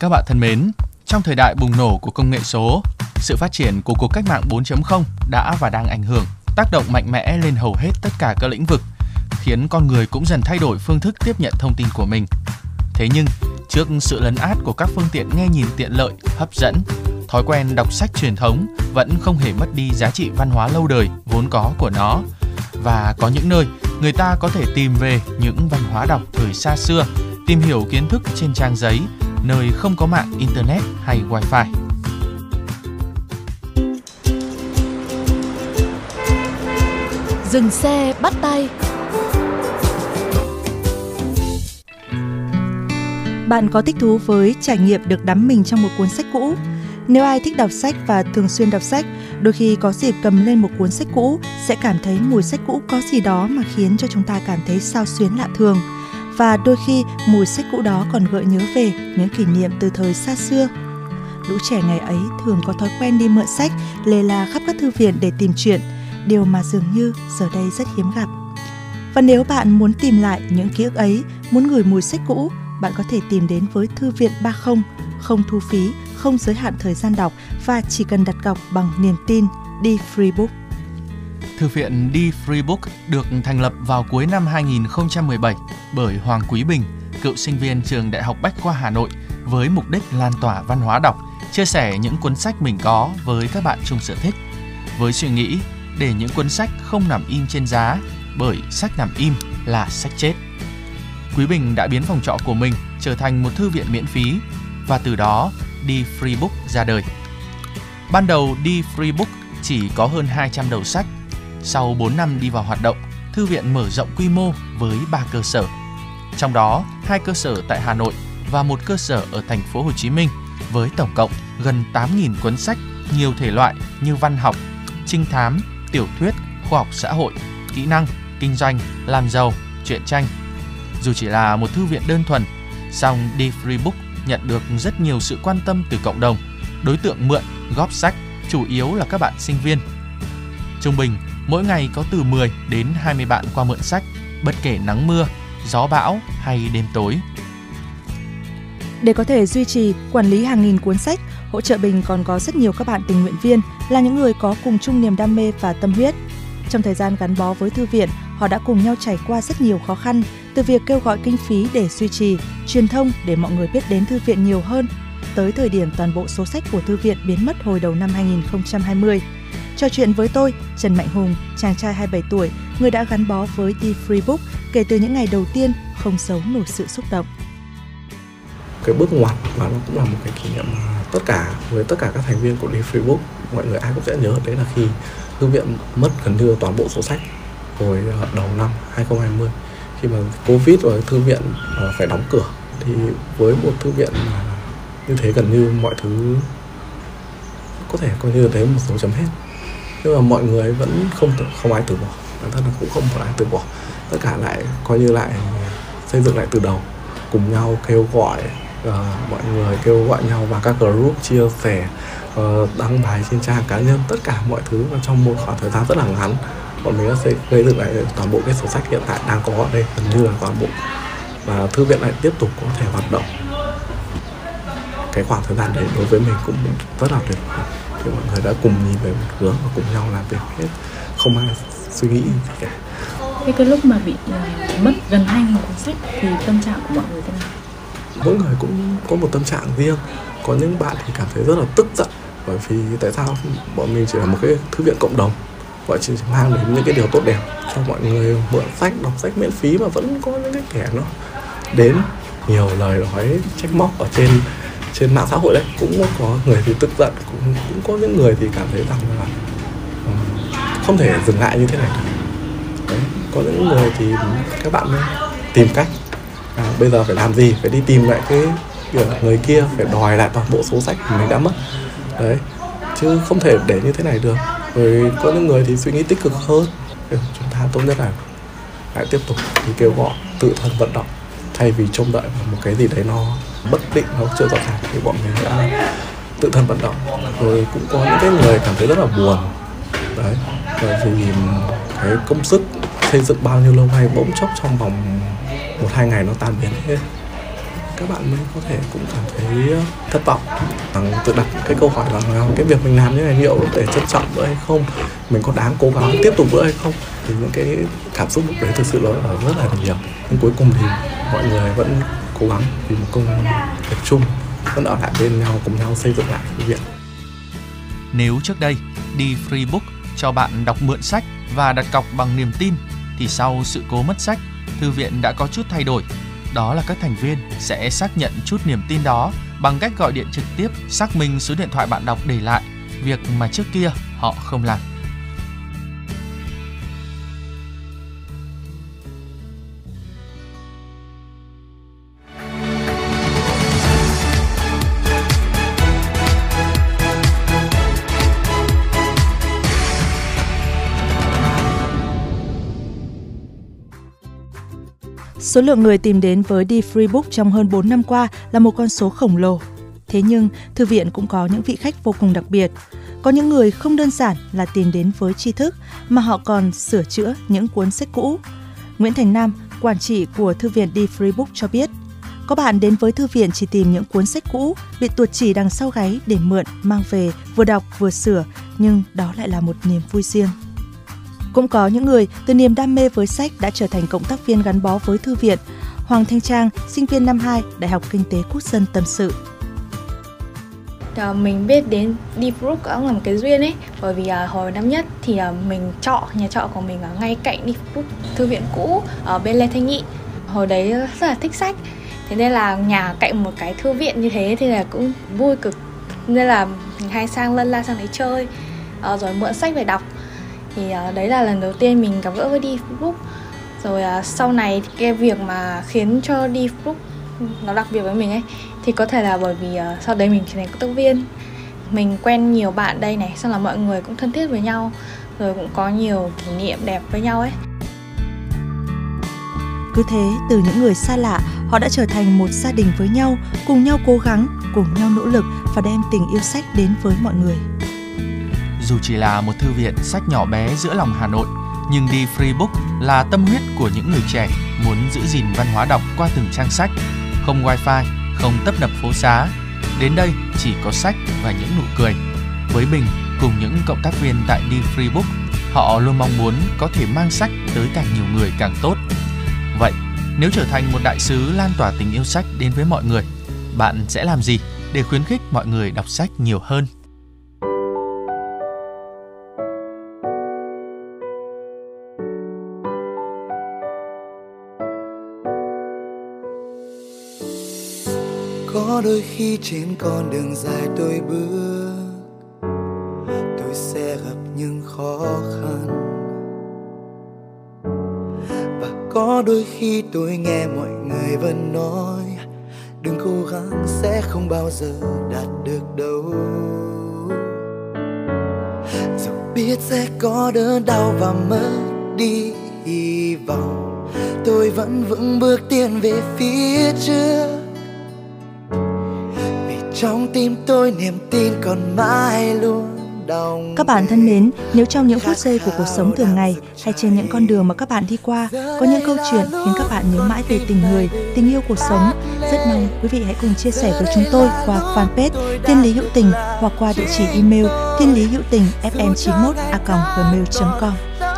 Các bạn thân mến, trong thời đại bùng nổ của công nghệ số, sự phát triển của cuộc cách mạng 4.0 đã và đang ảnh hưởng, tác động mạnh mẽ lên hầu hết tất cả các lĩnh vực, khiến con người cũng dần thay đổi phương thức tiếp nhận thông tin của mình. Thế nhưng, trước sự lấn át của các phương tiện nghe nhìn tiện lợi, hấp dẫn, thói quen đọc sách truyền thống vẫn không hề mất đi giá trị văn hóa lâu đời vốn có của nó. Và có những nơi, người ta có thể tìm về những văn hóa đọc thời xa xưa, tìm hiểu kiến thức trên trang giấy, nơi không có mạng Internet hay Wi-Fi. Dừng xe bắt tay. Bạn có thích thú với trải nghiệm được đắm mình trong một cuốn sách cũ? Nếu ai thích đọc sách và thường xuyên đọc sách, đôi khi có dịp cầm lên một cuốn sách cũ sẽ cảm thấy mùi sách cũ có gì đó mà khiến cho chúng ta cảm thấy xao xuyến lạ thường. Và đôi khi mùi sách cũ đó còn gợi nhớ về những kỷ niệm từ thời xa xưa. Lũ trẻ ngày ấy thường có thói quen đi mượn sách, lê la khắp các thư viện để tìm chuyện, điều mà dường như giờ đây rất hiếm gặp. Và nếu bạn muốn tìm lại những ký ức ấy, muốn ngửi mùi sách cũ, bạn có thể tìm đến với Thư viện 30, không thu phí, không giới hạn thời gian đọc và chỉ cần đặt cọc bằng niềm tin. D-Freebook. Thư viện D-Freebook được thành lập vào cuối năm 2017 bởi Hoàng Quý Bình, cựu sinh viên trường Đại học Bách Khoa Hà Nội, với mục đích lan tỏa văn hóa đọc, chia sẻ những cuốn sách mình có với các bạn chung sở thích. Với suy nghĩ để những cuốn sách không nằm im trên giá, bởi sách nằm im là sách chết. Quý Bình đã biến phòng trọ của mình trở thành một thư viện miễn phí và từ đó D-Freebook ra đời. Ban đầu D-Freebook chỉ có hơn 200 đầu sách. Sau 4 năm đi vào hoạt động, thư viện mở rộng quy mô với 3 cơ sở. Trong đó, 2 cơ sở tại Hà Nội và 1 cơ sở ở thành phố Hồ Chí Minh với tổng cộng gần 8.000 cuốn sách nhiều thể loại như văn học, trinh thám, tiểu thuyết, khoa học xã hội, kỹ năng, kinh doanh, làm giàu, truyện tranh. Dù chỉ là một thư viện đơn thuần, song D-Freebook nhận được rất nhiều sự quan tâm từ cộng đồng. Đối tượng mượn, góp sách chủ yếu là các bạn sinh viên. Trung bình, mỗi ngày có từ 10 đến 20 bạn qua mượn sách, bất kể nắng mưa, gió bão hay đêm tối. Để có thể duy trì, quản lý hàng nghìn cuốn sách, hỗ trợ Bình còn có rất nhiều các bạn tình nguyện viên là những người có cùng chung niềm đam mê và tâm huyết. Trong thời gian gắn bó với thư viện, họ đã cùng nhau trải qua rất nhiều khó khăn, từ việc kêu gọi kinh phí để duy trì, truyền thông để mọi người biết đến thư viện nhiều hơn, tới thời điểm toàn bộ số sách của thư viện biến mất hồi đầu năm 2020. Trò chuyện với tôi, Trần Mạnh Hùng, chàng trai 27 tuổi, người đã gắn bó với D-Freebook kể từ những ngày đầu tiên, không giấu nổi sự xúc động. Cái bước ngoặt mà nó cũng là một cái kỷ niệm mà tất cả các thành viên của D-Freebook, mọi người ai cũng sẽ nhớ, đấy là khi thư viện mất gần như toàn bộ số sách hồi đầu năm 2020. Khi mà Covid và thư viện phải đóng cửa, thì với một thư viện mà như thế gần như mọi thứ có thể coi như thế một dấu chấm hết. Nhưng mà mọi người vẫn không ai từ bỏ, bản thân là cũng không phải ai từ bỏ. Tất cả lại coi như lại xây dựng lại từ đầu, cùng nhau kêu gọi mọi người kêu gọi nhau vào các group, chia sẻ, đăng bài trên trang cá nhân, tất cả mọi thứ và trong một khoảng thời gian rất là ngắn, bọn mình sẽ gây dựng lại toàn bộ cái sổ sách hiện tại đang có ở đây, gần như là toàn bộ, và thư viện lại tiếp tục có thể hoạt động. Cái khoảng thời gian đấy đối với mình cũng rất là tuyệt vời, thì mọi người đã cùng nhìn về một hướng và cùng nhau làm việc hết, không ai suy nghĩ gì cả. Cái lúc mà bị mất gần 2.000 cuốn sách thì tâm trạng của mọi người thế nào? Mỗi người cũng có một tâm trạng riêng, có những bạn thì cảm thấy rất là tức giận bởi vì tại sao bọn mình chỉ là một cái thư viện cộng đồng, gọi chỉ mang đến những cái điều tốt đẹp cho mọi người, mượn sách, đọc sách miễn phí mà vẫn có những cái kẻ nó đến nhiều lời nói trách móc ở trên mạng xã hội đấy. Cũng có người thì tức giận, cũng có những người thì cảm thấy rằng là không thể dừng lại như thế này được. Đấy, có những người thì các bạn tìm cách bây giờ phải làm gì, phải đi tìm lại cái người kia, phải đòi lại toàn bộ số sách mình đã mất. Đấy, chứ không thể để như thế này được. Rồi có những người thì suy nghĩ tích cực hơn. Chúng ta tốt nhất là hãy tiếp tục đi kêu gọi, tự thân vận động, thay vì trông đợi vào một cái gì đấy nó bất định, nó chưa rõ ràng. Thì bọn mình đã tự thân vận động. Rồi cũng có những cái người cảm thấy rất là buồn. Đấy, rồi vì cái công sức xây dựng bao nhiêu lâu nay bỗng chốc trong vòng 1-2 ngày nó tan biến hết, các bạn mới có thể cũng cảm thấy thất vọng. Tự đặt cái câu hỏi là cái việc mình làm như này liệu để trân trọng nữa hay không, mình có đáng cố gắng tiếp tục nữa hay không, thì những cái cảm xúc lúc đấy thực sự nó ở rất là nhiều. Nhưng cuối cùng thì mọi người vẫn cố gắng vì một công việc chung, vẫn ở lại bên nhau, cùng nhau xây dựng lại cái việc. Nếu trước đây D-Freebook cho bạn đọc mượn sách và đặt cọc bằng niềm tin, thì sau sự cố mất sách, thư viện đã có chút thay đổi. Đó là các thành viên sẽ xác nhận chút niềm tin đó bằng cách gọi điện trực tiếp xác minh số điện thoại bạn đọc để lại, việc mà trước kia họ không làm. Số lượng người tìm đến với D-Freebook trong hơn 4 năm qua là một con số khổng lồ. Thế nhưng, thư viện cũng có những vị khách vô cùng đặc biệt. Có những người không đơn giản là tìm đến với tri thức, mà họ còn sửa chữa những cuốn sách cũ. Nguyễn Thành Nam, quản trị của thư viện D-Freebook cho biết, có bạn đến với thư viện chỉ tìm những cuốn sách cũ, bị tuột chỉ đằng sau gáy để mượn, mang về, vừa đọc vừa sửa, nhưng đó lại là một niềm vui riêng. Cũng có những người từ niềm đam mê với sách đã trở thành cộng tác viên gắn bó với thư viện. Hoàng Thanh Trang, sinh viên năm 2, Đại học Kinh tế Quốc dân tâm sự. Mình biết đến D-Freebook cũng là một cái duyên ấy, bởi vì hồi năm nhất thì mình trọ, nhà trọ của mình ở ngay cạnh D-Freebook, thư viện cũ ở bên Lê Thánh Nghị. Hồi đấy rất là thích sách, thế nên là nhà cạnh một cái thư viện như thế thì là cũng vui cực. Nên là mình hay sang lân la sang đấy chơi, rồi mượn sách về đọc. Thì đấy là lần đầu tiên mình gặp gỡ với D-Freebook. Rồi sau này cái việc mà khiến cho D-Freebook nó đặc biệt với mình ấy, thì có thể là bởi vì sau đấy mình trở thành cộng tác viên, mình quen nhiều bạn đây này, xong là mọi người cũng thân thiết với nhau, rồi cũng có nhiều kỷ niệm đẹp với nhau ấy. Cứ thế, từ những người xa lạ, họ đã trở thành một gia đình với nhau, cùng nhau cố gắng, cùng nhau nỗ lực và đem tình yêu sách đến với mọi người. Dù chỉ là một thư viện sách nhỏ bé giữa lòng Hà Nội, nhưng D-Freebook là tâm huyết của những người trẻ muốn giữ gìn văn hóa đọc qua từng trang sách. Không wifi, không tấp nập phố xá. Đến đây chỉ có sách và những nụ cười. Với Bình cùng những cộng tác viên tại D-Freebook, họ luôn mong muốn có thể mang sách tới càng nhiều người càng tốt. Vậy, nếu trở thành một đại sứ lan tỏa tình yêu sách đến với mọi người, bạn sẽ làm gì để khuyến khích mọi người đọc sách nhiều hơn? Có đôi khi trên con đường dài tôi bước, tôi sẽ gặp những khó khăn. Và có đôi khi tôi nghe mọi người vẫn nói, đừng cố gắng sẽ không bao giờ đạt được đâu. Dù biết sẽ có đớn đau và mất đi hy vọng, tôi vẫn vững bước tiến về phía trước. Trong tim tôi niềm tin còn mãi luôn. Các bạn thân mến, nếu trong những phút giây của cuộc sống thường ngày hay trên những con đường mà các bạn đi qua có những câu chuyện khiến các bạn nhớ mãi về tình người, tình yêu cuộc sống, rất mong quý vị hãy cùng chia sẻ với chúng tôi qua fanpage Thiên Lý Hữu Tình hoặc qua địa chỉ email thinlihữutinfm91@gmail.com.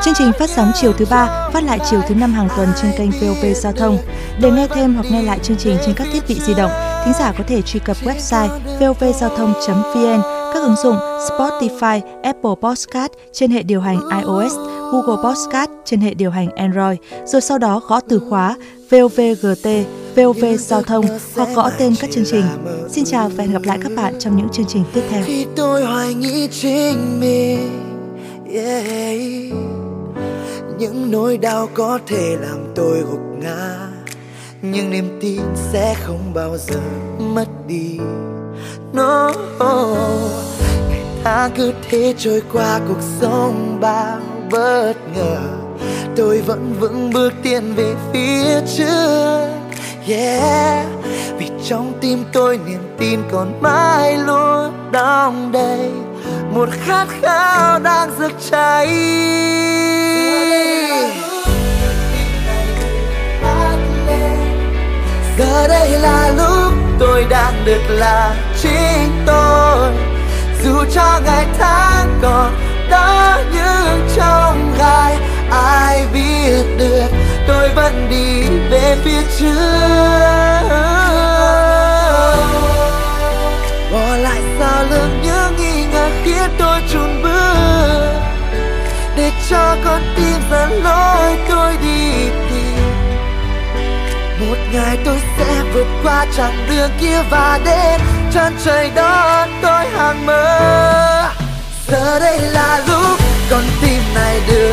Chương trình phát sóng chiều thứ 3, phát lại chiều thứ 5 hàng tuần trên kênh VOV Giao thông. Để nghe thêm hoặc nghe lại chương trình trên các thiết bị di động, thính giả có thể truy cập website vovgiaothong.vn, các ứng dụng Spotify, Apple Podcast trên hệ điều hành iOS, Google Podcast trên hệ điều hành Android, rồi sau đó gõ từ khóa VOVGT, VOV Giao thông hoặc gõ tên các chương trình. Xin chào và hẹn gặp lại các bạn trong những chương trình tiếp theo. Khi tôi hoài nghĩ chính mình, những nỗi đau có thể làm tôi gục ngã, nhưng niềm tin sẽ không bao giờ mất đi. No, ngày tháng cứ thế trôi qua, cuộc sống bao bất ngờ, tôi vẫn vững bước tiến về phía trước. Yeah, vì trong tim tôi niềm tin còn mãi luôn đong đầy một khát khao đang rực cháy. Giờ đây là lúc tôi đang được là chính tôi, dù cho ngày tháng còn đó những trong gai, ai biết được tôi vẫn đi về phía trước, bỏ lại sau lưng những nghi ngờ khiến tôi chùn bước, để cho con tim dẫn lối tôi đi tìm. Một ngày tôi sẽ vượt qua chặng đường kia và đến chân trời đó tôi hàng mơ. Giờ đây là lúc con tim này được